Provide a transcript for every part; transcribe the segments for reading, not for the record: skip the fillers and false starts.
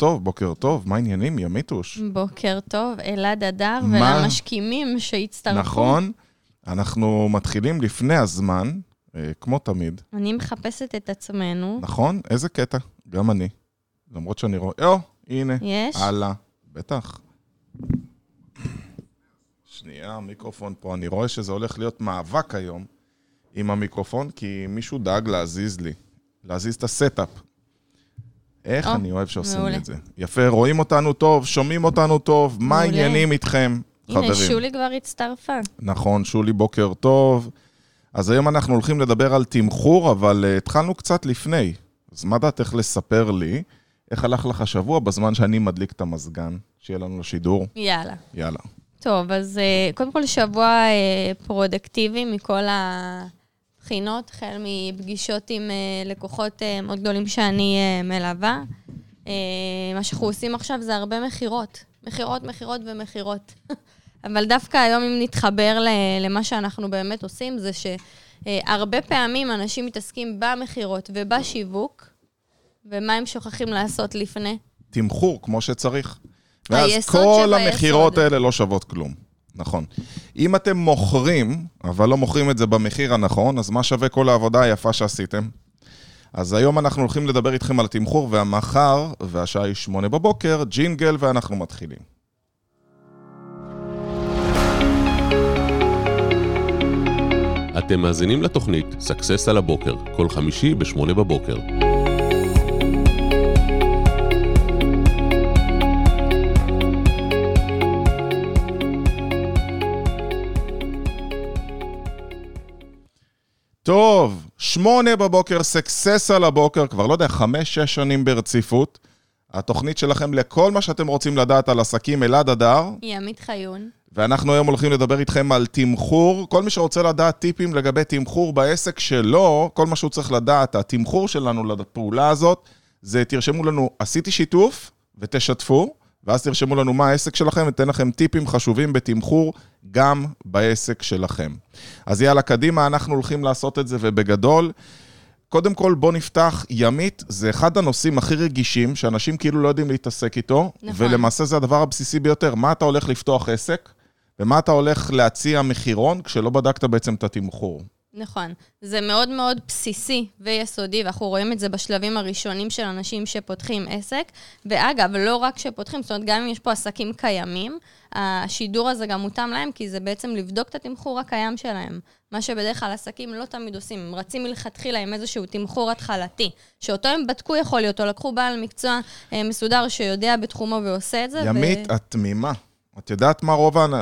בוקר טוב, מה העניינים, ימיתוש? בוקר טוב, אלעד הדר ולמשקימים שהצטרפו. נכון, אנחנו מתחילים לפני הזמן, כמו תמיד. אני מחפשת את עצמנו. נכון, איזה קטע, גם אני. למרות שאני רואה, הנה, הלאה, בטח. שנייה, המיקרופון פה, אני רואה שזה הולך להיות מאבק היום עם המיקרופון, כי מישהו דאג להזיז לי, להזיז את הסטאפ. איך אני אוהב שעושים את זה. יפה, רואים אותנו טוב, שומעים אותנו טוב, מה העניינים איתכם, חברים? הנה, שולי כבר הצטרפה. נכון, שולי, בוקר טוב. אז היום אנחנו הולכים לדבר על תמחור, אבל התחלנו קצת לפני. אז מה דעת איך לספר לי, איך הלך לך השבוע בזמן שאני מדליק את המזגן, שיהיה לנו שידור? יאללה. טוב, אז קודם כל שבוע פרודקטיבי מכל בחינות, החל מפגישות עם לקוחות מאוד גדולים שאני מלווה. מה שאנחנו עושים עכשיו זה הרבה מכירות. מכירות. אבל דווקא היום אם נתחבר למה שאנחנו באמת עושים, זה שהרבה פעמים אנשים מתעסקים במכירות ובשיווק, ומה הם שוכחים לעשות לפני? תמחור, כמו שצריך. ואז כל המכירות האלה לא שוות כלום. נכון. אם אתם מוכרים, אבל לא מוכרים את זה במחיר הנכון, אז מה שווה כל העבודה היפה שעשיתם? אז היום אנחנו הולכים לדבר איתכם על התמחור, והמחר, והשעה היא 8:00, ג'ינגל, ואנחנו מתחילים. אתם מאזינים לתוכנית סקסס על הבוקר, כל חמישי ב-8:00. טוב, 8:00, סקסס על הבוקר, כבר לא יודע, 5-6 שנים ברציפות. התוכנית שלכם לכל מה שאתם רוצים לדעת על עסקים, אלעד הדר. ימית חיון. ואנחנו היום הולכים לדבר איתכם על תמחור. כל מי שרוצה לדעת טיפים לגבי תמחור בעסק שלו, כל מה שהוא צריך לדעת, התמחור שלנו לפעולה הזאת, זה תרשמו לנו, עשיתי שיתוף ותשתפו, ואז תרשמו לנו מה העסק שלכם, ותן לכם טיפים חשובים בתמחור גם בעסק שלכם. אז יאללה, קדימה, אנחנו הולכים לעשות את זה ובגדול. קודם כל, בוא נפתח ימית, זה אחד הנושאים הכי רגישים, שאנשים כאילו לא יודעים להתעסק איתו, נכון. ולמעשה זה הדבר הבסיסי ביותר. מה אתה הולך לפתוח עסק? ומה אתה הולך להציע מחירון, כשלא בדקת בעצם את התמחור. נכון. זה מאוד מאוד בסיסי ויסודי, ואנחנו רואים את זה בשלבים הראשונים של אנשים שפותחים עסק, ואגב, לא רק שפותחים, זאת אומרת, גם אם יש פה עסקים קיימים, השידור הזה גם מותאם להם, כי זה בעצם לבדוק את התמחור הקיים שלהם. מה שבדרך כלל עסקים לא תמיד עושים, הם רצים מלכתחילה עם איזשהו תמחור התחלתי, שאותו הם בדקו יכול להיות, או לקחו בעל מקצוע מסודר שיודע בתחומו ועושה את זה. ימית, התמימה. את יודעת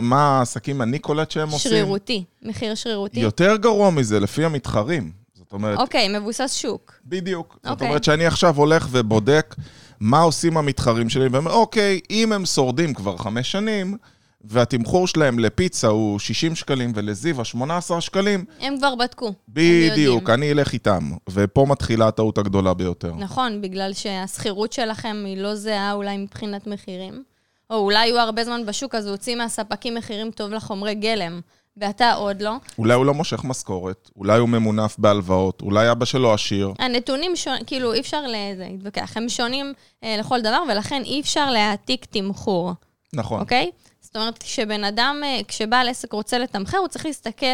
מה העסקים אני קולט שהם עושים? שרירותי, מחיר שרירותי. יותר גרוע מזה, לפי המתחרים. זאת אומרת... אוקיי, מבוסס שוק. בדיוק. זאת אומרת שאני עכשיו הולך ובודק מה עושים המתחרים שלי, ואומר, אוקיי, אם הם שורדים כבר 5 שנים, והתמחור שלהם לפיצה הוא 60 שקלים, ולזיווה 18 שקלים. הם כבר בדקו. בדיוק, אני אלך איתם. ופה מתחילה הטעות הגדולה ביותר. נכון, בגלל שהסחירות שלכם היא לא זהה אולי מבחינת מחירים. או אולי הוא הרבה זמן בשוק, אז הוא הוציא מהספקים מחירים טוב לחומרי גלם, ואתה עוד לא. אולי הוא לא מושך משכורת, אולי הוא ממונף בהלוואות, אולי אבא שלו עשיר. הנתונים שונים, כאילו אי אפשר להתווכח, הם שונים לכל דבר, ולכן אי אפשר להעתיק תמחור. נכון. אוקיי? זאת אומרת, כשבן אדם, כשבעל עסק רוצה לתמחר, הוא צריך להסתכל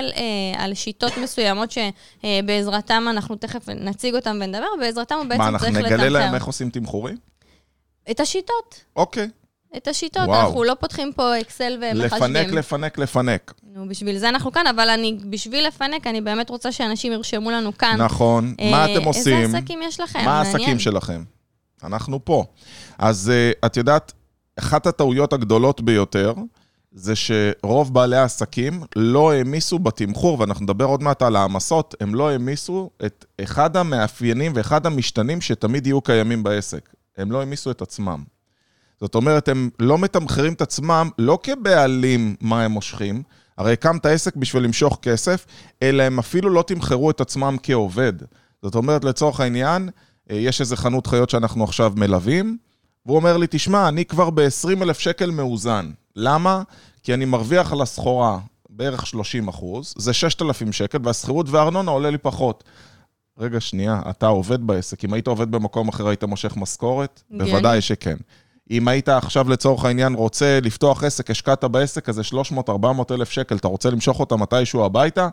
על שיטות מסוימות שבעזרתם אנחנו תכף נציג אותם ונדבר, ובעזרתם הוא בעצם צריך לתמחר. מה, אנחנו נגלה להם איך עושים תמחורים? את השיטות. אוקיי. את השיטות, אנחנו לא פותחים פה אקסל ומחשבים. לפנק. נו, בשביל זה אנחנו כאן, אבל בשביל לפנק, אני באמת רוצה שאנשים ירשמו לנו כאן. נכון, מה אתם עושים? איזה עסקים יש לכם? מה העסקים שלכם? אנחנו פה. אז את יודעת, אחת הטעויות הגדולות ביותר, זה שרוב בעלי העסקים לא העמיסו בתמחור, ואנחנו נדבר עוד מעט על העמסות, הם לא העמיסו את אחד המאפיינים ואחד המשתנים שתמיד יהיו קיימים בעסק. הם לא העמיסו את עצמם. זאת אומרת, הם לא מתמחרים את עצמם, לא כבעלים מה הם מושכים, הרי הקמת עסק בשביל למשוך כסף, אלא הם אפילו לא תמחרו את עצמם כעובד. זאת אומרת, לצורך העניין, יש איזו חנות חיות שאנחנו עכשיו מלווים, והוא אומר לי, תשמע, אני כבר ב-20,000 שקל מאוזן. למה? כי אני מרוויח על הסחורה בערך 30%, זה 6,000 שקל, והסחירות והארנונה עולה לי פחות. רגע שנייה, אתה עובד בעסק, אם היית עובד במקום אחר, היית מושך משכורת? בוודאי שכן. אם היית עכשיו לצורך העניין רוצה לפתוח עסק, השקעת בעסק, אז 300,000-400,000 שקל, אתה רוצה למשוך אותה מתישהו הביתה,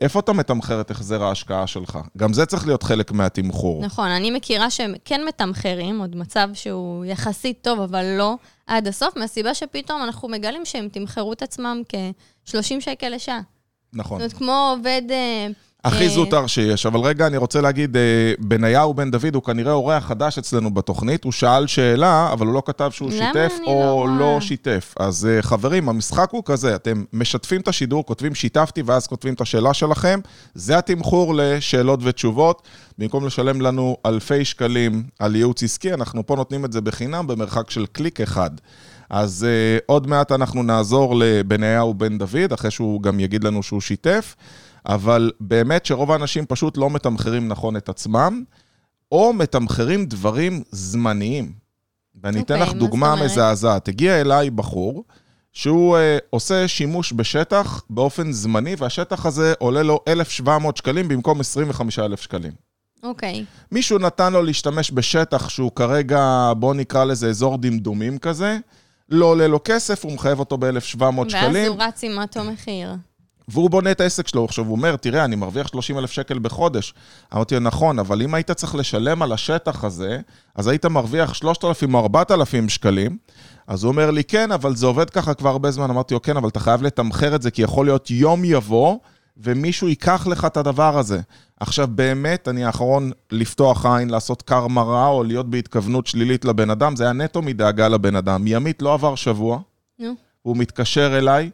איפה אתה מתמחר את החזר ההשקעה שלך? גם זה צריך להיות חלק מהתמחור. נכון, אני מכירה שהם כן מתמחרים, עוד מצב שהוא יחסית טוב, אבל לא עד הסוף, מהסיבה שפתאום אנחנו מגלים שהם תמחרו את עצמם כ-30 שקל לשעה. נכון. זאת אומרת, כמו עובד... הכי זוטר שיש, אבל רגע אני רוצה להגיד, בניהו בן דוד הוא כנראה אורח חדש אצלנו בתוכנית, הוא שאל שאלה, אבל הוא לא כתב שהוא שיתף או לא שיתף. אז חברים, המשחק הוא כזה, אתם משתפים את השידור, כותבים שיתפתי ואז כותבים את השאלה שלכם, זה התמחור לשאלות ותשובות, במקום לשלם לנו אלפי שקלים על ייעוץ עסקי, אנחנו פה נותנים את זה בחינם במרחק של קליק אחד. אז עוד מעט אנחנו נעזור לבניהו בן דוד, אחרי שהוא גם יגיד לנו שהוא שיתף, אבל באמת שרוב האנשים פשוט לא מתמחרים נכון את עצמם, או מתמחרים דברים זמניים. ואני אתן לך דוגמה מזעזעת. הגיע אליי בחור, שהוא עושה שימוש בשטח באופן זמני, והשטח הזה עולה לו 1,700 שקלים במקום 25,000 שקלים. אוקיי. מישהו נתן לו להשתמש בשטח שהוא כרגע, בוא נקרא לזה אזור דמדומים כזה, לא עולה לו כסף, הוא מחייב אותו ב-1,700 שקלים. ואז הוא רץ עם אותו מחיר. והוא בונה את העסק שלו, עכשיו הוא אומר, תראה, אני מרוויח 30,000 שקל בחודש. אמרתי, נכון, אבל אם היית צריך לשלם על השטח הזה, אז היית מרוויח 3,000 או 4,000 שקלים, אז הוא אומר לי, כן, אבל זה עובד ככה כבר הרבה זמן. אמרתי, כן, אבל אתה חייב לתמחר את זה, כי יכול להיות יום יבוא, ומישהו ייקח לך את הדבר הזה. עכשיו באמת, אני האחרון לפתוח עין, לעשות קרמה רעה, או להיות בהתכוונות שלילית לבן אדם, זה היה נטו מדאגה לבן אדם. ימית לא עבר שבוע, הוא מתקשר אליי,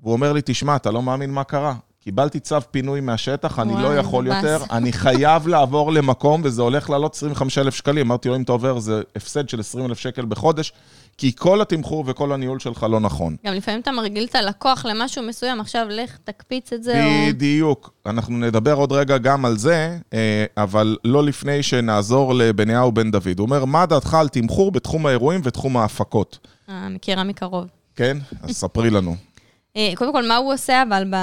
והוא אומר לי, תשמע, אתה לא מאמין מה קרה. קיבלתי צו פינוי מהשטח, אני לא יכול יותר, אני חייב לעבור למקום, וזה הולך לעלות 25,000 שקלים. אמרתי לו, אם אתה עובר, זה הפסד של 20,000 שקל בחודש, כי כל התמחור וכל הניהול שלך לא נכון. גם לפעמים אתה מרגיל את הלקוח למשהו מסוים, עכשיו לך תקפיץ את זה. בדיוק. אנחנו נדבר עוד רגע גם על זה, אבל לא לפני שנעזור לבניהו בן דוד. הוא אומר, מה דעתך על תמחור בתחום האירועים ותחום ההפקות? מכירה מקרוב. כן? אז ספרי לנו. קודם כל, מה הוא עושה, אבל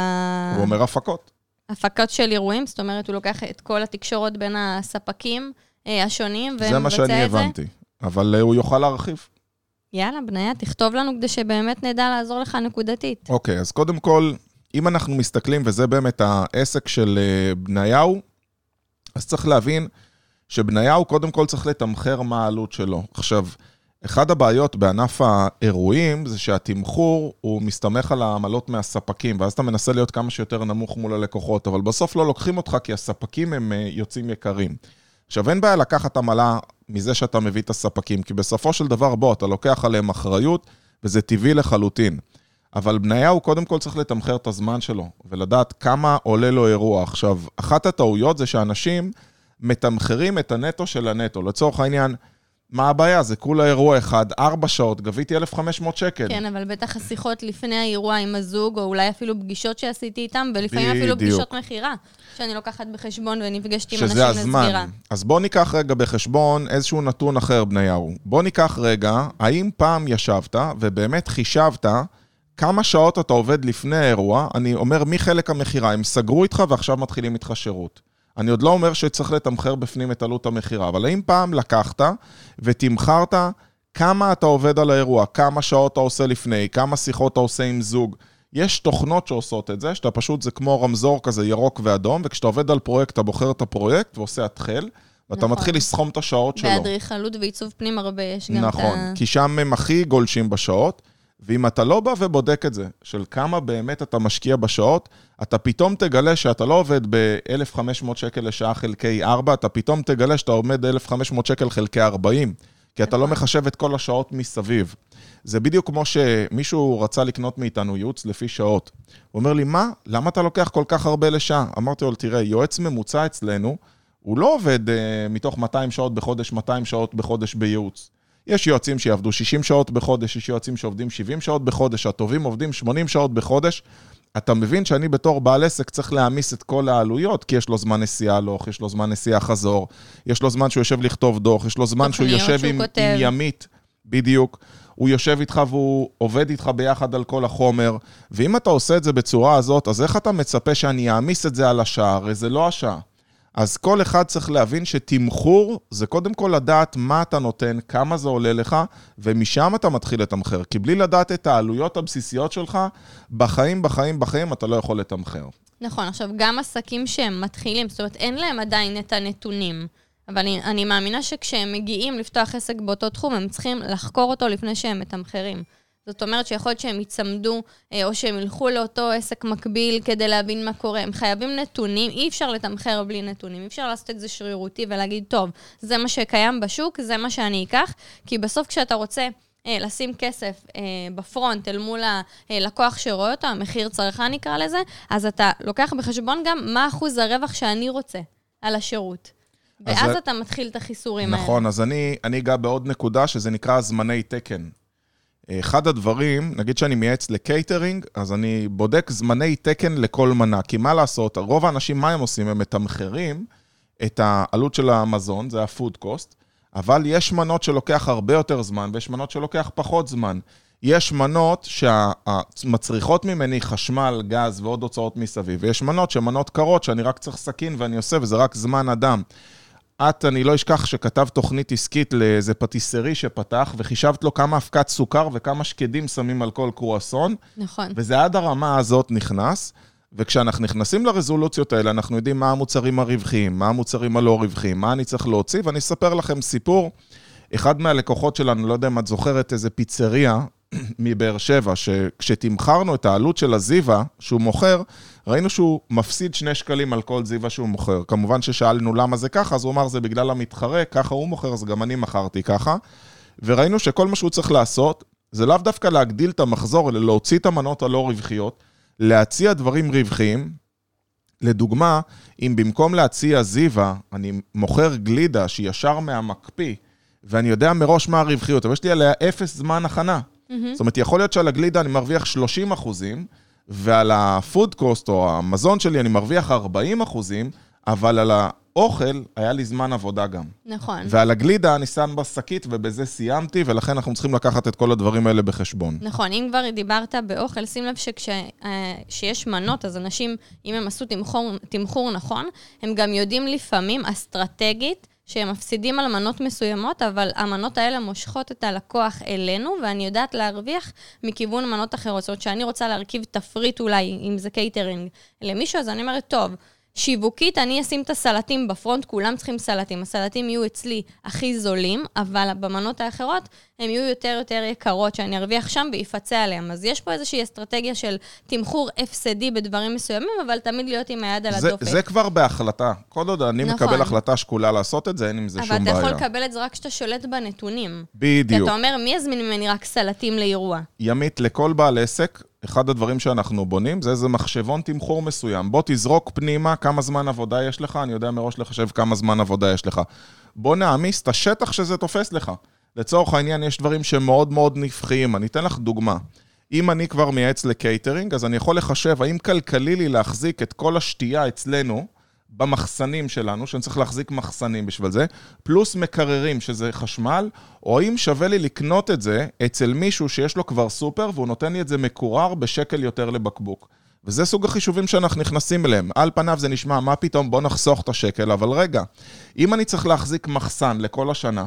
הוא אומר הפקות. הפקות של אירועים, זאת אומרת, הוא לוקח את כל התקשורת בין הספקים השונים, זה מה שאני הבנתי, אבל הוא יוכל להרחיב. יאללה, בניה, תכתוב לנו כדי שבאמת נדע לעזור לך נקודתית. אוקיי, אז קודם כל, אם אנחנו מסתכלים, וזה באמת העסק של בניהו, אז צריך להבין שבניהו קודם כל צריך לתמחר מה העלות שלו. עכשיו, אחד הבעיות בענף האירועים זה שהתמחור הוא מסתמך על העמלות מהספקים, ואז אתה מנסה להיות כמה שיותר נמוך מול הלקוחות, אבל בסוף לא לוקחים אותך כי הספקים הם יוצאים יקרים. עכשיו אין בעיה לקחת עמלה מזה שאתה מביא את הספקים, כי בסופו של דבר בוא, אתה לוקח עליהם אחריות וזה טבעי לחלוטין. אבל בניהו קודם כל צריך לתמחר את הזמן שלו, ולדעת כמה עולה לו אירוע. עכשיו, אחת הטעויות זה שאנשים מתמחרים את הנטו של הנטו, לצורך העניין, מה הבעיה? זה כולה אירוע אחד, 4 שעות, גביתי 1,500 שקל. כן, אבל בטח השיחות לפני האירוע עם הזוג, או אולי אפילו פגישות שעשיתי איתם, ולפעמים אפילו פגישות מחירה, שאני לוקחת בחשבון ונפגשתי עם אנשים לסגירה. אז בוא ניקח רגע בחשבון איזשהו נתון אחר, בניהו. בוא ניקח רגע, האם פעם ישבת ובאמת חישבת כמה שעות אתה עובד לפני האירוע, אני אומר מחלק המחירה, הם סגרו איתך ועכשיו מתחילים איתך שירות. אני עוד לא אומר שצריך לתמחר בפנים את עלות המחירה, אבל אם פעם לקחת ותמחרת כמה אתה עובד על האירוע, כמה שעות אתה עושה לפני, כמה שיחות אתה עושה עם זוג, יש תוכנות שעושות את זה, שאתה פשוט זה כמו רמזור כזה ירוק ואדום, וכשאתה עובד על פרויקט, אתה בוחר את הפרויקט ועושה התחל, ואתה מתחיל לסכום את השעות שלו. באדריכלות ועיצוב פנים הרבה יש גם את נכון, כי שם הם הכי גולשים בשעות, ואם אתה לא בא ובודק את זה, של כמה באמת אתה משקיע בשעות, אתה פתאום תגלה שאתה לא עובד ב-1,500 שקל לשעה חלקי 4, אתה פתאום תגלה שאתה עומד ב-1,500 שקל חלקי 40, כי אתה לא מחשב את כל השעות מסביב. זה בדיוק כמו שמישהו רצה לקנות מאיתנו ייעוץ לפי שעות. הוא אומר לי, מה? למה אתה לוקח כל כך הרבה לשעה? אמרתי לו, תראה, יועץ ממוצע אצלנו, הוא לא עובד מתוך 200 שעות בחודש, 200 שעות בחודש בייעוץ. יש יועצים שיעבדו 60 שעות בחודש, יש יועצים שעובדים 70 שעות בחודש, הטובים עובדים 80 שעות בחודש, אתה מבין שאני בתור בעל עסק צריך להעמיס את כל העלויות, כי יש לו זמן נסיעה הלוך, יש לו זמן נסיעה חזור, יש לו זמן שהוא יושב לכתוב דוח, יש לו זמן שהוא יושב עם ימית, בדיוק, הוא יושב איתך והוא עובד איתך ביחד על כל החומר, ואם אתה עושה את זה בצורה הזאת, אז איך אתה מצפה שאני אעמיס את זה על השעה? הרי זה לא השעה. אז כל אחד צריך להבין שתמחור זה קודם כל לדעת מה אתה נותן, כמה זה עולה לך, ומשם אתה מתחיל לתמחר. כי בלי לדעת את העלויות הבסיסיות שלך, בחיים אתה לא יכול לתמחר. נכון, עכשיו גם עסקים שהם מתחילים, זאת אומרת אין להם עדיין את הנתונים, אבל אני מאמינה שכשהם מגיעים לפתוח עסק באותו תחום, הם צריכים לחקור אותו לפני שהם מתמחרים. זאת אומרת שיכול להיות שהם ייצמדו, או שהם ילכו לאותו עסק מקביל כדי להבין מה קורה. הם חייבים נתונים, אי אפשר לתמחר בלי נתונים, אי אפשר לעשות את זה שרירותי ולהגיד, טוב, זה מה שקיים בשוק, זה מה שאני אקח, כי בסוף כשאתה רוצה לשים כסף בפרונט אל מול הלקוח שרואה אותו, המחיר צריכה נקרא לזה, אז אתה לוקח בחשבון גם מה אחוז הרווח שאני רוצה על השירות. ואז אתה מתחיל את החיסורים האלה. נכון, אז אני אגע בעוד נקודה שזה נקרא זמני תקן. אחד הדברים, נגיד שאני מייעץ לקייטרינג, אז אני בודק זמני תקן לכל מנה, כי מה לעשות? רוב האנשים מה הם עושים? הם מתמחרים את העלות של המזון, זה הפוד קוסט, אבל יש מנות שלוקח הרבה יותר זמן, ויש מנות שלוקח פחות זמן. יש מנות שמצריכות ממני חשמל, גז ועוד הוצאות מסביב, ויש מנות שמנות קרות שאני רק צריך סכין ואני עושה, וזה רק זמן אדם. אני לא אשכח שכתב תוכנית עסקית לאיזה פטיסרי שפתח, וחישבת לו כמה הפקת סוכר וכמה שקדים שמים על כל קרואסון. נכון. וזה עד הרמה הזאת נכנס, וכשאנחנו נכנסים לרזולוציות האלה, אנחנו יודעים מה המוצרים הרווחיים, מה המוצרים הלא רווחיים, מה אני צריך להוציא, ואני אספר לכם סיפור. אחד מהלקוחות שלנו, לא יודע אם את זוכרת, איזה פיצריה מבאר שבע, שכשתמחרנו את העלות של הזיווה שהוא מוכר, ראינו שהוא מפסיד 2 שקלים על כל זיווה שהוא מוכר. כמובן ששאלנו למה זה ככה, אז הוא אמר, זה בגלל המתחרה, ככה הוא מוכר, אז גם אני מכרתי ככה. וראינו שכל מה שהוא צריך לעשות, זה לאו דווקא להגדיל את המחזור, אלא להוציא את המנות הלא רווחיות, להציע דברים רווחיים. לדוגמה, אם במקום להציע זיווה, אני מוכר גלידה שישר מהמקפיא, ואני יודע מראש מה הרווחיות, אבל יש לי עליה 0 זמן הכנה. זאת אומרת, יכול להיות שעל הגלידה אני מרוויח 30%, ועל הפוד קוסט או המזון שלי אני מרוויח 40%, אבל על האוכל היה לי זמן עבודה גם. נכון. ועל הגלידה אני שם בסקית ובזה סיימתי, ולכן אנחנו צריכים לקחת את כל הדברים האלה בחשבון. נכון, אם כבר דיברת באוכל, שים לב שיש מנות, אז אנשים, אם הם עשו תמחור נכון, הם גם יודעים לפעמים אסטרטגית, שהם מפסידים על מנות מסוימות, אבל המנות האלה מושכות את הלקוח אלינו, ואני יודעת להרוויח מכיוון מנות אחרות. זאת אומרת, שאני רוצה להרכיב תפריט אולי, אם זה קייטרינג למישהו, אז אני אומרת, טוב, שיווקית אני אשים את הסלטים בפרונט, כולם צריכים סלטים. הסלטים יהיו אצלי הכי זולים, אבל במנות האחרות הם יהיו יותר יקרות, שאני ארוויח שם ויפצה עליהם. אז יש פה איזושהי אסטרטגיה של תמחור FCD בדברים מסוימים, אבל תמיד להיות עם היד על הדופק. זה כבר בהחלטה. כל עוד אני מקבל החלטה שקולה לעשות את זה, אין עם זה שום בעיה. אבל אתה יכול לקבל את זה רק כשאתה שולט בנתונים. בדיוק. כי אתה אומר, מי יזמין ממני רק סלטים לאירוע? ימית, לכל בעל עסק, אחד הדברים שאנחנו בונים, זה מחשבון תמחור מסוים. בוא תזרוק פנימה כמה זמן עבודה יש לך, אני יודע מראש לחשב כמה זמן עבודה יש לך. בוא נעמיס את השטח שזה תופס לך. לצורך העניין יש דברים שמאוד מאוד נפחיים. אני אתן לך דוגמה. אם אני כבר מייעץ לקייטרינג, אז אני יכול לחשב האם כלכלי לי להחזיק את כל השתייה אצלנו, במחסנים שלנו, שאני צריך להחזיק מחסנים בשביל זה, פלוס מקררים שזה חשמל, או האם שווה לי לקנות את זה אצל מישהו שיש לו כבר סופר, והוא נותן לי את זה מקורר בשקל יותר לבקבוק. וזה סוג החישובים שאנחנו נכנסים אליהם. על פניו זה נשמע, מה פתאום, בוא נחסוך את השקל, אבל רגע, אם אני צריך להחזיק מחסן לכל השנה,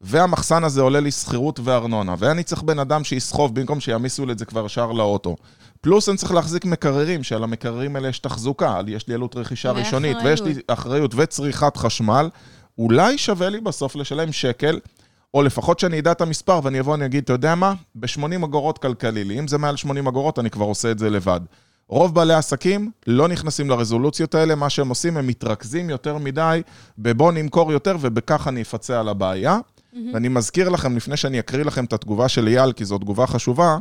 והמחסן הזה עולה לי שכירות וארנונה, ואני צריך בן אדם שיסחוב במקום שימיסו את זה כבר שער לאוטו, פלוס אני צריך להחזיק מקררים, שעל המקררים האלה יש תחזוקה, יש לי עלות רכישה ראשונית, ויש לי אחריות וצריכת חשמל, אולי שווה לי בסוף לשלם שקל, או לפחות שאני ידע את המספר, ואני אבוא ואני אגיד, אתה יודע מה? ב-80 אגורות כלכלי לי, אם זה מעל 80 אגורות, אני כבר עושה את זה לבד. רוב בעלי עסקים לא נכנסים לרזולוציות האלה, מה שהם עושים, הם מתרכזים יותר מדי, בבוא נמכור יותר, ובכך אני אפצה על הבעיה. ואני מזכיר לכם, לפני שאני אקריא לכם את התגובה של אייל, כי זו תגובה חשובה,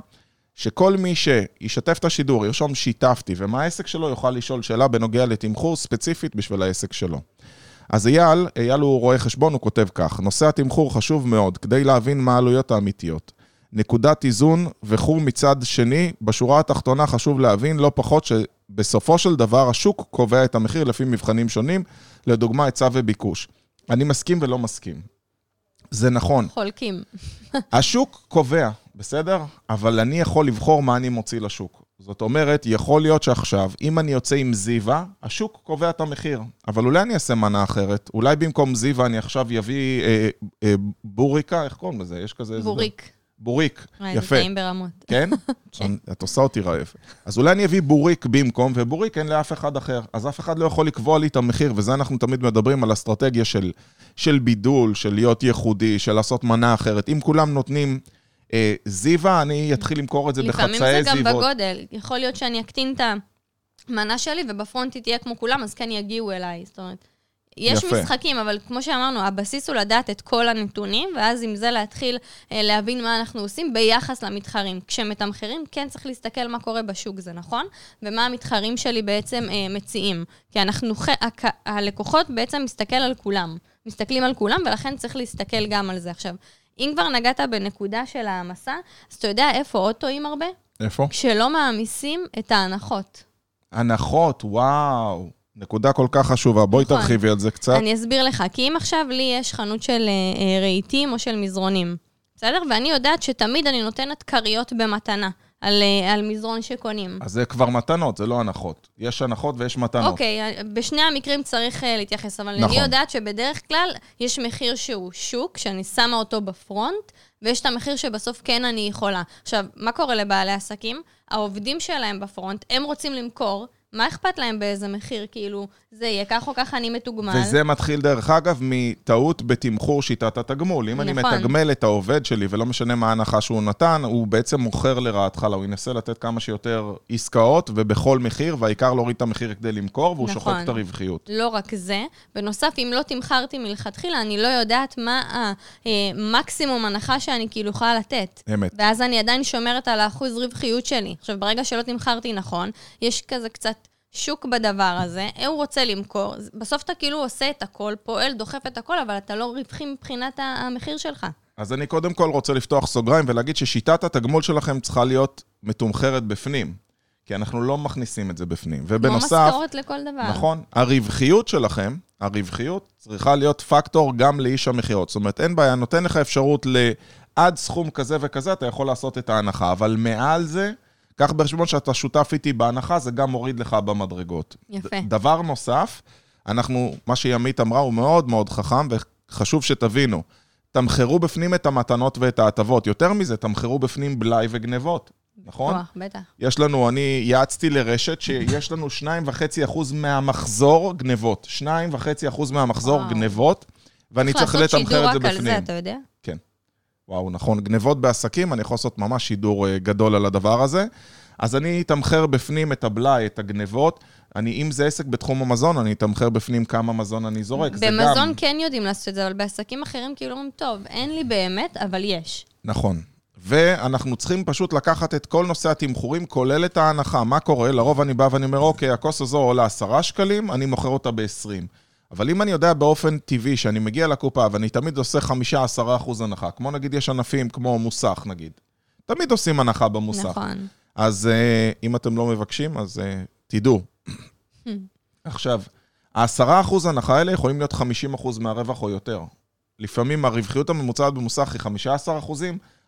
שכל מי שישתף את השידור, ירשום שיתפתי, ומה העסק שלו יוכל לשאול שאלה בנוגע לתמחור ספציפית בשביל העסק שלו. אז אייל הוא רואה חשבון, הוא כותב כך, נושא התמחור חשוב מאוד, כדי להבין מה העלויות האמיתיות. נקודת איזון וחור מצד שני, בשורה התחתונה חשוב להבין, לא פחות שבסופו של דבר השוק קובע את המחיר לפי מבחנים שונים, לדוגמה היצע וביקוש. אני מסכים ולא מסכים. זה נכון. חולקים. השוק קובע, בסדר? אבל אני יכול לבחור מה אני מוציא לשוק. זאת אומרת, יכול להיות שעכשיו, אם אני יוצא עם זיווה, השוק קובע את המחיר. אבל אולי אני אעשה מנה אחרת. אולי במקום זיווה אני עכשיו יביא בוריקה, איך קוראים לזה? יש כזה... בוריק. בוריק, יפה. זה טעים ברמות. כן? את עושה אותי רעב. אז אולי אני אביא בוריק במקום, ובוריק אין לאף אחד אחר. אז אף אחד לא יכול לקבוע לי את המחיר, וזה אנחנו תמיד מדברים על אסטרטגיה של בידול, של להיות ייחודי, של לעשות מנה אחרת. אם כולם נותנים זיווה, אני אתחיל למכור את זה בחצאי זיוות. לפעמים זה גם בגודל. יכול להיות שאני אקטין את המנה שלי, ובפרונט תהיה כמו כולם, אז כן יגיעו אליי. זאת אומרת, יש משחקים, אבל כמו שאמרנו, הבסיס הוא לדעת את כל הנתונים, ואז עם זה להתחיל להבין מה אנחנו עושים ביחס למתחרים. כשמתמחרים, כן צריך להסתכל מה קורה בשוק, זה נכון? ומה המתחרים שלי בעצם מציעים. כי אנחנו, הלקוחות בעצם מסתכלים על כולם, ולכן צריך להסתכל גם על זה. עכשיו, אם כבר נגעת בנקודה של המסע, אז אתה יודע איפה עוד טועים הרבה? איפה? כשלא מעמיסים את ההנחות. הנחות, וואו. נקודה כל כך חשובה. בואי תרחיבי על זה קצת. אני אסביר לך, כי אם עכשיו לי יש חנות של רהיטים או של מזרונים, בסדר? ואני יודעת שתמיד אני נותנת קריות במתנה. על מזרון שקונים. אז זה כבר מתנות, זה לא הנחות. יש הנחות ויש מתנות. אוקיי, בשני המקרים צריך להתייחס, אבל נכון. אני יודעת שבדרך כלל יש מחיר שהוא שוק, שאני שמה אותו בפרונט, ויש את המחיר שבסוף כן אני יכולה. עכשיו, מה קורה לבעלי עסקים? העובדים שלהם בפרונט, הם רוצים למכור, מה אכפת להם באיזה מחיר? כאילו, זה יהיה כך או כך, אני מתוגמל. וזה מתחיל דרך אגב מטעות בתמחור שיטת התגמול. אם אני מתגמל את העובד שלי, ולא משנה מה ההנחה שהוא נתן, הוא בעצם מוכר לרעתך, הוא ינסה לתת כמה שיותר עסקאות, ובכל מחיר, והעיקר להוריד את המחיר כדי למכור, והוא שוחק את הרווחיות. לא רק זה. בנוסף, אם לא תמחרתי מלכתחילה, אני לא יודעת מה המקסימום הנחה שאני כאילו יכולה לתת. אמת. ואז אני עדיין שומרת על האחוז רווחיות שלי. עכשיו, ברגע שלא תמחרתי, נכון, יש כזה קצת שוק בדבר הזה, הוא רוצה למכור, בסוף אתה כאילו עושה את הכל, פועל, דוחף את הכל, אבל אתה לא רווחי מבחינת המחיר שלך. אז אני קודם כל רוצה לפתוח סוגריים ולהגיד ששיטת התגמול שלכם צריכה להיות מתומחרת בפנים, כי אנחנו לא מכניסים את זה בפנים. ובנוסף, כמו מסקורת לכל דבר. נכון, הרווחיות שלכם, הרווחיות צריכה להיות פקטור גם לאיש המחירות, זאת אומרת, אין בעיה, נותן לך אפשרות לעד סכום כזה וכזה, אתה יכול לעשות את ההנחה, אבל מעל זה, כך ברשמות שאתה שותף איתי בהנחה, זה גם מוריד לך במדרגות. יפה. דבר נוסף, אנחנו, מה שימית אמרה, הוא מאוד מאוד חכם, וחשוב שתבינו, תמחרו בפנים את המתנות ואת ההטבות. יותר מזה, תמחרו בפנים בלי וגנבות. נכון? בטח. יש לנו, אני יעצתי לרשת, שיש לנו 2.5% מהמחזור גנבות. 2.5% מהמחזור גנבות, ואני צריך לתמחר את זה בפנים. צריך לעשות שידור רק על זה, אתה יודע? כן. וואו, נכון, גנבות בעסקים, אני יכול לעשות ממש שידור גדול על הדבר הזה. אז אני אתמחר בפנים את הבלי, את הגנבות. אם זה עסק בתחום המזון, אני אתמחר בפנים כמה מזון אני זורק. במזון גם... כן יודעים לעשות את זה, אבל בעסקים אחרים כאילו אומרים, טוב, אין לי באמת, אבל יש. נכון. ואנחנו צריכים פשוט לקחת את כל נושא התמחורים, כולל את ההנחה. מה קורה? לרוב אני בא ואני אומר, אוקיי, הכוס הזו עולה 10 שקלים, אני מוכר אותה ב-20. אבל אם אני יודע באופן טבעי שאני מגיע לקופה, ואני תמיד עושה 5-10% הנחה, כמו נגיד יש ענפים כמו מוסך נגיד, תמיד עושים הנחה במוסך. נכון. אז אם אתם לא מבקשים, אז תדעו. עכשיו, 10% הנחה האלה יכולים להיות 50% מהרווח או יותר. לפעמים הרווחיות הממוצעת במוסך היא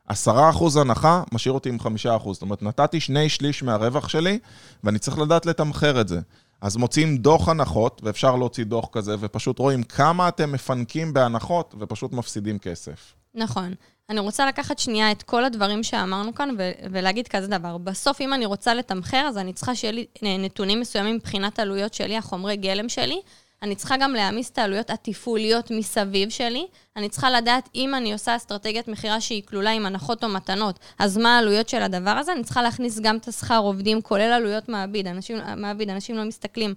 15%, 10% הנחה משאיר אותי עם 5%. זאת אומרת, נתתי 2/3 מהרווח שלי, ואני צריך לדעת לתמחר את זה. אז מוצאים דוח הנחות, ואפשר להוציא דוח כזה, ופשוט רואים כמה אתם מפנקים בהנחות, ופשוט מפסידים כסף. נכון. אני רוצה לקחת שנייה את כל הדברים שאמרנו כאן, ולהגיד כזה דבר. בסוף, אם אני רוצה לתמחר, אז אני צריכה שיהיה לי נתונים מסוימים מבחינת העלויות שלי, החומרי גלם שלי. אני צריכה גם להעמיס את העלויות התפעוליות מסביב שלי. אני צריכה לדעת אם אני עושה אסטרטגיית מחירה שהיא כלולה עם הנחות או מתנות, אז מה העלויות של הדבר הזה? אני צריכה להכניס גם את השכר עובדים, כולל עלויות מעביד. אנשים לא מסתכלים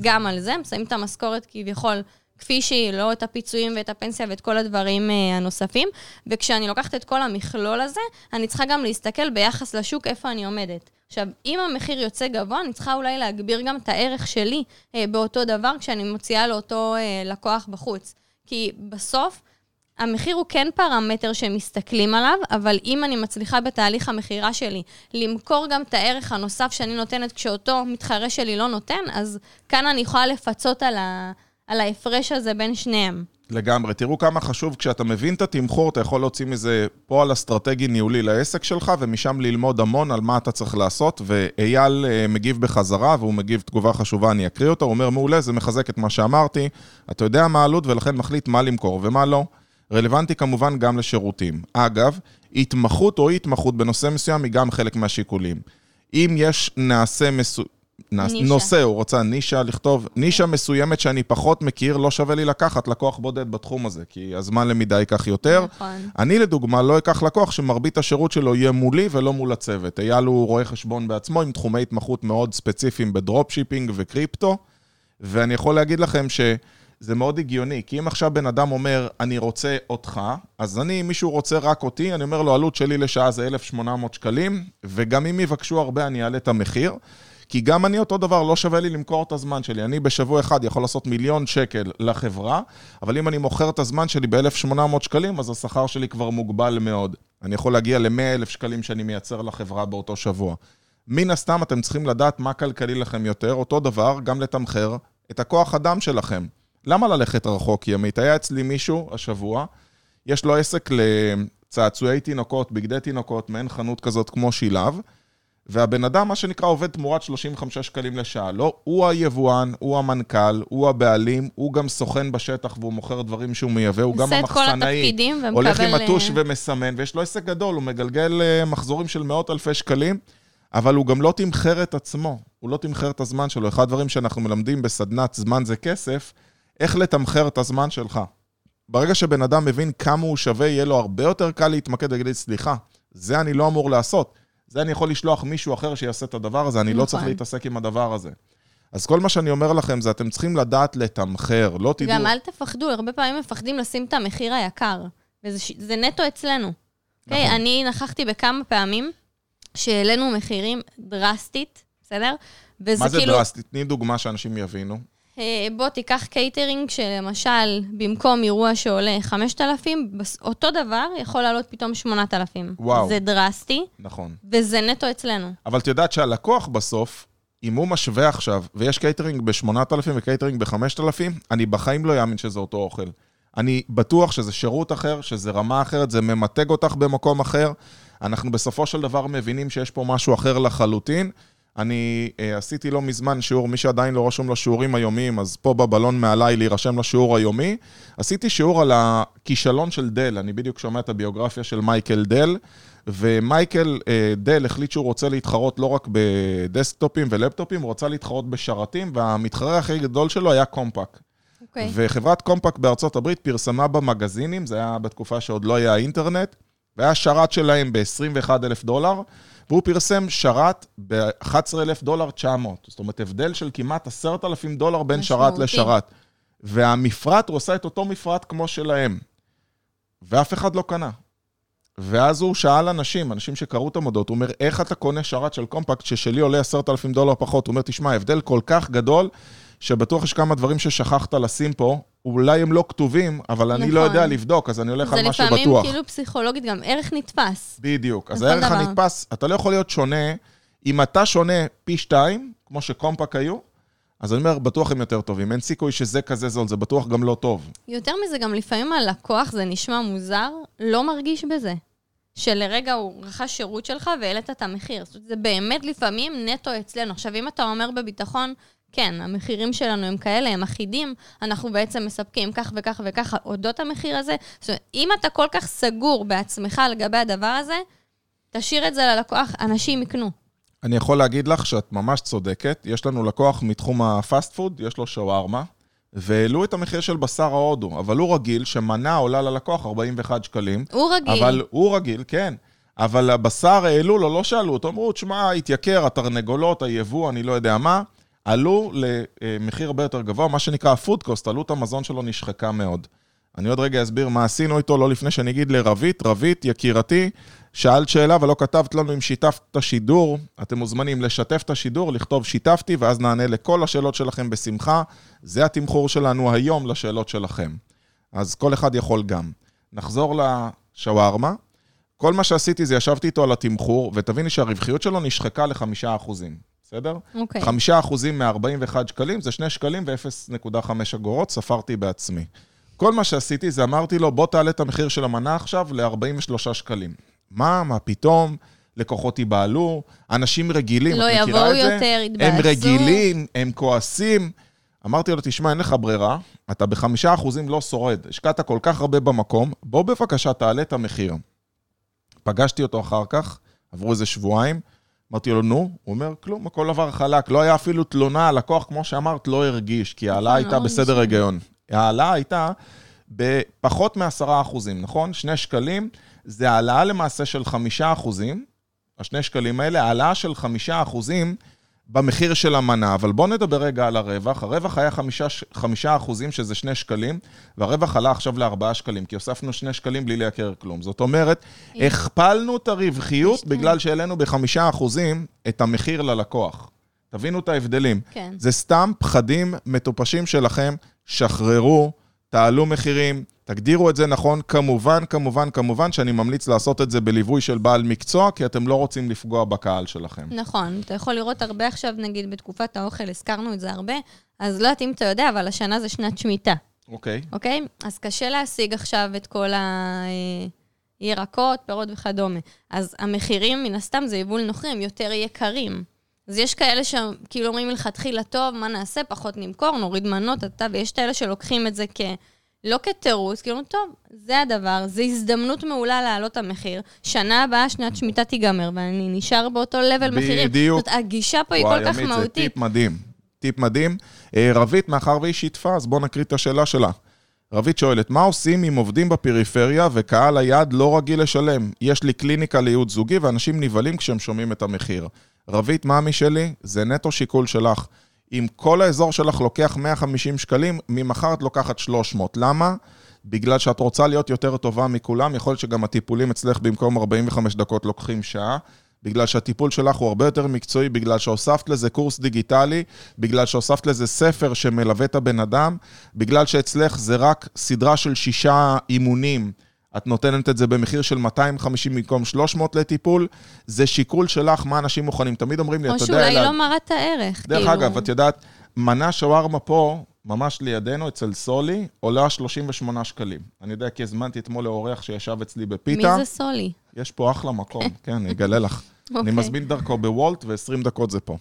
גם על זה, מסיים את המשכורת כביכול כפי שהיא, לא את הפיצויים ואת הפנסיה ואת כל הדברים הנוספים. וכשאני לוקחת את כל המכלול הזה, אני צריכה גם להסתכל ביחס לשוק איפה אני עומדת. עכשיו, אם המחיר יוצא גבוה, אני צריכה אולי להגביר גם את הערך שלי באותו דבר, כשאני מוציאה לאותו לקוח בחוץ. כי בסוף, המחיר הוא כן פרמטר שמסתכלים עליו, אבל אם אני מצליחה בתהליך המחירה שלי, למכור גם את הערך הנוסף שאני נותנת, כשאותו מתחרה שלי לא נותן, אז כאן אני יכולה לפצות על ההפרש הזה בין שניהם. לגמרי, תראו כמה חשוב, כשאתה מבין את התמחור, אתה יכול להוציא מזה פועל אסטרטגי ניהולי לעסק שלך, ומשם ללמוד המון על מה אתה צריך לעשות, ואייל מגיב בחזרה, והוא מגיב תגובה חשובה, אני אקריא אותה, הוא אומר, מעולה, זה מחזק את מה שאמרתי, אתה יודע מה העלות, ולכן מחליט מה למכור ומה לא. רלוונטי כמובן גם לשירותים. אגב, התמחות או התמחות בנושא מסוים היא גם חלק מהשיקולים. אם יש נושא, הוא רוצה נישה, לכתוב, נישה מסוימת שאני פחות מכיר, לא שווה לי לקחת לקוח בודד בתחום הזה, כי הזמן למידה ייקח יותר. אני לדוגמה לא אקח לקוח שמרבית השירות שלו יהיה מולי ולא מול הצוות. אייל הוא רואה חשבון בעצמו עם תחומי התמחות מאוד ספציפיים בדרופשיפינג וקריפטו, ואני יכול להגיד לכם ש... זה מאוד הגיוני, כי אם עכשיו בן אדם אומר, אני רוצה אותך, אז מישהו רוצה רק אותי, אני אומר לו, עלות שלי לשעה זה 1,800 שקלים, וגם אם יבקשו הרבה, אני אעלה את המחיר, כי גם אני אותו דבר, לא שווה לי למכור את הזמן שלי, אני בשבוע אחד יכול לעשות מיליון שקל לחברה, אבל אם אני מוכר את הזמן שלי ב-1,800 שקלים, אז השכר שלי כבר מוגבל מאוד. אני יכול להגיע ל-100,000 שקלים שאני מייצר לחברה באותו שבוע. מן הסתם, אתם צריכים לדעת מה כלכלי לכם יותר, אותו דבר, גם לתמחר את הכוח אדם שלכם. למה ללכת רחוק, ימית? היה אצלי מישהו השבוע, יש לו עסק לצעצועי תינוקות, בגדי תינוקות, מעין חנות כזאת כמו שילב, והבן אדם, מה שנקרא, עובד תמורת 35 שקלים לשעה. לא, הוא היבואן, הוא המנכ"ל, הוא הבעלים, הוא גם סוכן בשטח, והוא מוכר דברים שהוא מייבא, הוא גם המחסנאי, הולך עם הטוש ומסמן, ויש לו עסק גדול, הוא מגלגל מחזורים של מאות אלפי שקלים, אבל הוא גם לא תמחר את עצמו, הוא לא תמחר את הזמן שלו. אחד הדברים שאנחנו מלמדים בסדנת זמן זה כסף, איך לתמחר את הזמן שלך. ברגע שבן אדם מבין כמה הוא שווה, יהיה לו הרבה יותר קל להתמקד ולהגיד, סליחה, זה אני לא אמור לעשות. זה אני יכול לשלוח מישהו אחר שיעשה את הדבר הזה, אני לא צריך להתעסק עם הדבר הזה. אז כל מה שאני אומר לכם זה, אתם צריכים לדעת לתמחר, לא תדעו. גם אל תפחדו, הרבה פעמים מפחדים לשים את המחיר היקר, וזה נטו אצלנו. אני נכחתי בכמה פעמים, שהעלינו מחירים דרסטית, בסדר? מה זה דרסטית? תני דוגמה שאנשים יבינו. בוא תיקח קייטרינג שלמשל במקום אירוע שעולה 5,000, אותו דבר יכול לעלות פתאום 8,000. וואו. זה דרסטי. נכון. וזה נטו אצלנו. אבל את יודעת שהלקוח בסוף, אם הוא משווה עכשיו, ויש קייטרינג ב-8,000 וקייטרינג ב-5,000, אני בחיים לא יאמין שזה אותו אוכל. אני בטוח שזה שירות אחר, שזה רמה אחרת, זה ממתג אותך במקום אחר. אנחנו בסופו של דבר מבינים שיש פה משהו אחר לחלוטין, אני עשיתי לא מזמן שיעור, מי שעדיין לא רשום לשיעורים היומיים, אז פה בבלון מעליי להירשם לשיעור היומי, עשיתי שיעור על הכישלון של דל, אני בדיוק שומע את הביוגרפיה של מייקל דל, ומייקל דל החליט שהוא רוצה להתחרות לא רק בדסקטופים ולפטופים, הוא רוצה להתחרות בשרתים, והמתחרה הכי גדול שלו היה קומפק. Okay. וחברת קומפק בארצות הברית פרסמה במגזינים, זה היה בתקופה שעוד לא היה אינטרנט, והיה שרת שלהם ב$21,000, והוא פרסם שרת ב$11,900. זאת אומרת, הבדל של כמעט $10,000 בין שרת לשרת. והמפרט, הוא עושה את אותו מפרט כמו שלהם. ואף אחד לא קנה. ואז הוא שאל אנשים שקראו את המודעות, הוא אומר, איך אתה קונה שרת של קומפקט ששלי עולה $10,000 פחות? הוא אומר, תשמע, ההבדל כל כך גדול, שבטוח יש כמה דברים ששכחת לשים פה, אולי הם לא כתובים, אבל אני לא יודע לבדוק, אז אני הולך על משהו בטוח. זה לפעמים כאילו פסיכולוגית גם, ערך נתפס. בדיוק, אז הערך הנתפס, אתה לא יכול להיות שונה, אם אתה שונה פי 2, כמו שקומפק היו, אז אני אומר, בטוח הם יותר טובים, אין סיכוי שזה כזה זול, זה בטוח גם לא טוב. יותר מזה, גם לפעמים הלקוח, זה נשמע מוזר, לא מרגיש בזה. שלרגע הוא רכש שירות שלך, והעלת את המחיר. זה באמת לפעמים נטו אצלנו. עכשיו, אם אתה אומר בביטחון, כן, המחירים שלנו הם כאלה, הם אחידים, אנחנו בעצם מספקים כך וכך וכך, אודות המחיר הזה. זאת אומרת, אם אתה כל כך סגור בעצמך לגבי הדבר הזה, תשאיר את זה ללקוח, אנשים יקנו. אני יכול להגיד לך שאת ממש צודקת, יש לנו לקוח מתחום הפאסט פוד, יש לו שווארמה, והעלו את המחיר של בשר ההודו, אבל הוא רגיל שמנה עולה ללקוח 41 שקלים. הוא רגיל. אבל הוא רגיל, כן. אבל הבשר העלו לו, לא שאלו אותו, אמרו, תשמע, התייקר, התרנגולות, היבוא, אני לא יודע מה. עלו למחיר הרבה יותר גבוה, מה שנקרא food cost, עלות המזון שלו נשחקה מאוד. אני עוד רגע אסביר מה עשינו איתו, לא לפני שאני אגיד לרבית, רבית יקירתי, שאלת שאלה ולא כתבת לנו אם שיתפת את השידור, אתם מוזמנים לשתף את השידור, לכתוב שיתפתי, ואז נענה לכל השאלות שלכם בשמחה, זה התמחור שלנו היום לשאלות שלכם. אז כל אחד יכול גם. נחזור לשווארמה, כל מה שעשיתי זה ישבתי איתו על התמחור, ותביני שהרווחיות שלו נשחקה ל5%. בסדר? 5% מ-41 שקלים, זה 2 שקלים ו-0.5 אגורות, ספרתי בעצמי. כל מה שעשיתי זה אמרתי לו, בוא תעלה את המחיר של המנה עכשיו ל-43 שקלים. מה פתאום? לקוחות ייבעלו, אנשים רגילים, לא יבואו יותר, יתבאסו. הם רגילים, הם כועסים. אמרתי לו, תשמע, אין לך ברירה, אתה ב5% לא שורד, השקעת כל כך הרבה במקום, בוא בבקשה תעלה את המחיר. פגשתי אותו אחר כך, עברו איזה שבועיים, אמרתי לו, נו, הוא אומר, כלום, הכל עבר חלק, לא היה אפילו תלונה, הלקוח, כמו שאמרת, לא הרגיש, כי העלה הייתה בסדר הגיון. העלה הייתה בפחות מ10%, נכון? 2 שקלים, זה העלה למעשה של 5%, ה2 שקלים האלה, העלה של 5%, במחיר של המנה, אבל בואו נדבר רגע על הרווח. הרווח היה 5%, שזה 2 שקלים, והרווח עלה עכשיו ל4 שקלים, כי הוספנו 2 שקלים בלי להכר כלום. זאת אומרת, הכפלנו את הרווחיות בגלל שהעלינו ב5% את המחיר ללקוח. תבינו את ההבדלים. כן. זה סתם פחדים מטופשים שלכם, שחררו, תעלו מחירים, תגדירו את זה נכון, כמובן שאני ממליץ לעשות את זה בליווי של בעל מקצוע, כי אתם לא רוצים לפגוע בקהל שלכם. נכון, אתה יכול לראות הרבה עכשיו, נגיד בתקופת האוכל, הזכרנו את זה הרבה, אז לא יודעת אם אתה יודע, אבל השנה זה שנת שמיטה. אוקיי? אז קשה להשיג עכשיו את כל הירקות, פירות וכדומה. אז המחירים מן הסתם זה יבול נוחרים, יותר יקרים. אז יש כאלה שכאילו אומרים לך, תחילה טוב, מה נעשה? פחות נמכור, נוריד מנות, ויש את אלה שלוקחים את זה לא כתירוס, כאילו, טוב, זה הדבר, זה הזדמנות מעולה להעלות המחיר. שנה הבאה, שנת שמיטה תיגמר, ואני נשאר באותו לבל מחירים. בדיוק. זאת הגישה פה היא כל כך מהותית. וואי, זה טיפ מדהים. טיפ מדהים. רבית, מאחר והיא שיתפה, אז בואו נקריא את השאלה שלה. רבית שואלת, מה עושים אם עובדים בפריפריה וקהל היעד לא רגיל לשלם? יש לי קליניקה לייעוץ זוגי, ואנשים נבהלים כשהם שומעים את המחיר. רבית, מאמי שלי, זה נטו שיקול שלך. אם כל האזור שלך לוקח 150 שקלים, ממחר את לוקחת 300. למה? בגלל שאת רוצה להיות יותר טובה מכולם, יכול להיות שגם הטיפולים אצלך במקום 45 דקות לוקחים שעה, בגלל שהטיפול שלך הוא הרבה יותר מקצועי, בגלל שהוספת לזה קורס דיגיטלי, בגלל שהוספת לזה ספר שמלווה את הבן אדם, בגלל שאצלך זה רק סדרה של 6 אימונים, את נותנת את זה במחיר של 250 במקום 300 לטיפול, זה שיקול שלך מה אנשים מוכנים. תמיד אומרים לי, או שאולי לא מראת הערך. דרך אגב, את יודעת, מנה שווארמה פה, ממש לידינו, אצל סולי, עולה 38 שקלים. אני יודע כי הזמנתי אתמול לאורח שישב אצלי בפיטה. מי זה סולי? יש פה אחלה מקום, כן, אני אגלה לך. אני מזמין דרכו בוולט, ו20 דקות זה פה.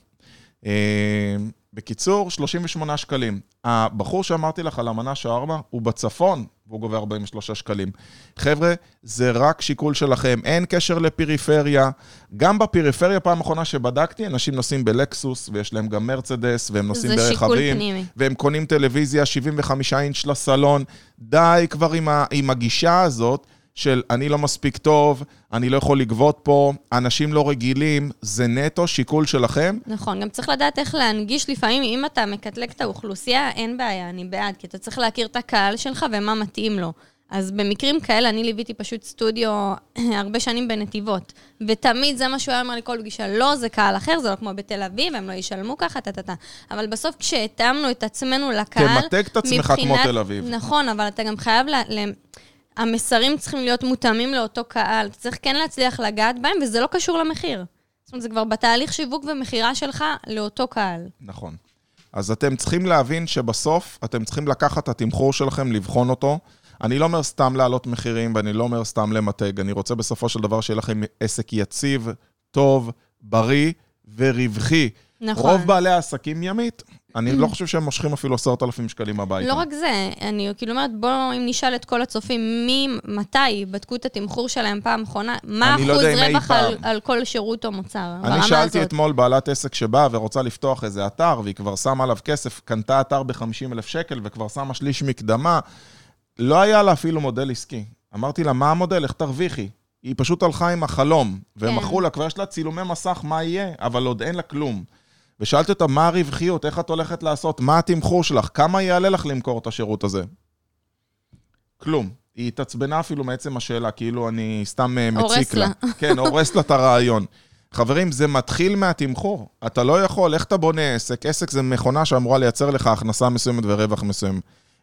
בקיצור, 38 שקלים. הבחור שאמרתי לך על המנה שווארמה, הוא בצפון, והוא גובה 43 שקלים. חבר'ה, זה רק שיקול שלכם, אין קשר לפריפריה. גם בפריפריה, פעם האחרונה שבדקתי, אנשים נוסעים בלקסוס, ויש להם גם מרצדס, והם נוסעים ברכבים, והם קונים טלוויזיה 75 אינץ' לסלון. די כבר עם הגישה הזאת, של אני לא מספיק טוב, אני לא יכול לגבות פה, אנשים לא רגילים, זה נטו שיקול שלכם. נכון, גם צריך לדעת איך להנגיש לפעמים, אם אתה מקטלג את האוכלוסייה, אין בעיה, אני בעד, כי אתה צריך להכיר את הקהל שלך ומה מתאים לו. אז במקרים כאלה, אני ליוויתי פשוט סטודיו הרבה שנים בנתיבות, ותמיד זה מה שהוא היה אומר לי כל פגישה, לא, זה קהל אחר, זה לא כמו בתל אביב, הם לא ישלמו ככה, אבל בסוף כשהתאמנו את עצמנו לקהל, תמתג את עצמך כמו תל אביב. נכון, אבל אתה גם חייב המסרים צריכים להיות מותאמים לאותו קהל, צריך כן להצליח לגעת בהם, וזה לא קשור למחיר. זאת אומרת, זה כבר בתהליך שיווק ומחירה שלך לאותו קהל. נכון. אז אתם צריכים להבין שבסוף, אתם צריכים לקחת את התמחור שלכם, לבחון אותו. אני לא אומר סתם להעלות מחירים, ואני לא אומר סתם למתג. אני רוצה בסופו של דבר שיהיה לכם עסק יציב, טוב, בריא ורווחי. נכון. רוב בעלי העסקים ימית. אני לא חושב שהם מושכים אפילו 10,000 שקלים הביתה. לא רק זה, אני כאילו אומרת, בואו אם נשאל את כל הצופים, מתי בדקו את התמחור שלהם פעם אחרונה, מה אחוז רווח על כל שירות או מוצר? אני שאלתי אתמול בעלת עסק שבאה ורוצה לפתוח איזה אתר, והיא כבר שמה עליו כסף, קנתה אתר ב50,000 שקל, וכבר שמה שליש מקדמה, לא היה לה אפילו מודל עסקי. אמרתי לה, מה המודל? איך תרוויחי? היא פשוט הלכה עם החלום, והם מכרו לה, כבר יש לה צילומי מסך, מה יהיה? אבל עוד אין לה כלום. ושאלת אותה, מה הרווחיות? איך את הולכת לעשות? מה התמחור שלך? כמה יעלה לך למכור את השירות הזה? כלום. היא התעצבנה אפילו מעצם השאלה, כאילו אני סתם מציק לה. כן, הורס לה את הרעיון. חברים, זה מתחיל מהתמחור. אתה לא יכול, איך אתה בונה עסק? עסק זה מכונה שאמורה לייצר לך הכנסה מסוימת ורווח מסוים.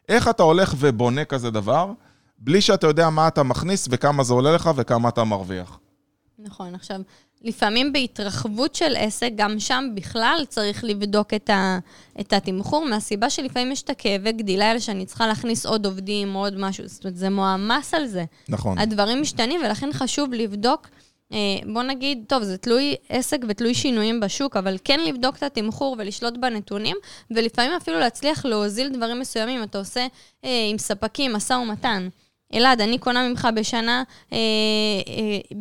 איך אתה הולך ובונה כזה דבר, בלי שאתה יודע מה אתה מכניס וכמה זה עולה לך וכמה אתה מרוויח? נכון, עכשיו, לפעמים בהתרחבות של עסק, גם שם בכלל צריך לבדוק את התמחור, מהסיבה שלפעמים יש את הכאבי גדילה האלה, שאני צריכה להכניס עוד עובדים, עוד משהו, זאת אומרת, זה מועמס על זה. נכון. הדברים משתנים, ולכן חשוב לבדוק, בוא נגיד, טוב, זה תלוי עסק ותלוי שינויים בשוק, אבל כן לבדוק את התמחור ולשלוט בנתונים, ולפעמים אפילו להצליח להוזיל דברים מסוימים, אתה עושה עם ספקים, משא ומתן. אלעד, אני קונה ממך בשנה,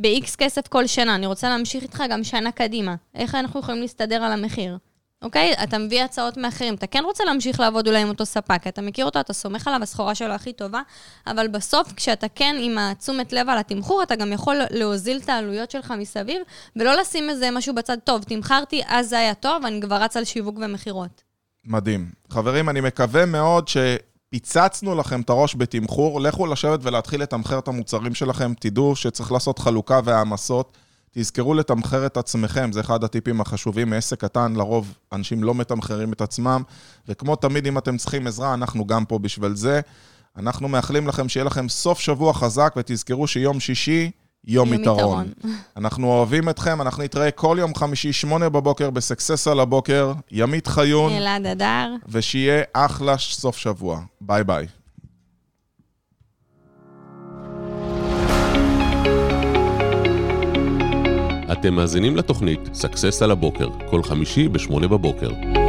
ב-X כסף כל שנה, אני רוצה להמשיך איתך גם שנה קדימה. איך אנחנו יכולים להסתדר על המחיר? אוקיי? אתה מביא הצעות מאחרים, אתה כן רוצה להמשיך לעבוד אולי עם אותו ספק, אתה מכיר אותו, אתה סומך עליו, הסחורה שלו הכי טובה, אבל בסוף, כשאתה כן עם תשומת לב על התמחור, אתה גם יכול להוזיל את העלויות שלך מסביב, ולא לשים איזה משהו בצד טוב. תמחרתי, אז זה היה טוב, אני כבר רץ על שיווק ומחירות. מדהים. חברים, אני מקווה מאוד פיצצנו לכם את הראש בתמחור, לכו לשבת ולהתחיל לתמחר את המוצרים שלכם, תדעו שצריך לעשות חלוקה והעמסות, תזכרו לתמחר את עצמכם, זה אחד הטיפים החשובים, מעסק קטן, לרוב אנשים לא מתמחרים את עצמם, וכמו תמיד אם אתם צריכים עזרה, אנחנו גם פה בשביל זה, אנחנו מאחלים לכם שיהיה לכם סוף שבוע חזק, ותזכרו שיום שישי, יום יתרון. אנחנו אוהבים אתכם, אנחנו נתראה כל יום חמישי, 8:00 בסקסס על הבוקר, ימית חיון, אלעד הדר, ושיהיה אחלה סוף שבוע. ביי ביי. אתם מאזינים לתוכנית סקסס על הבוקר, כל חמישי ב-8:00.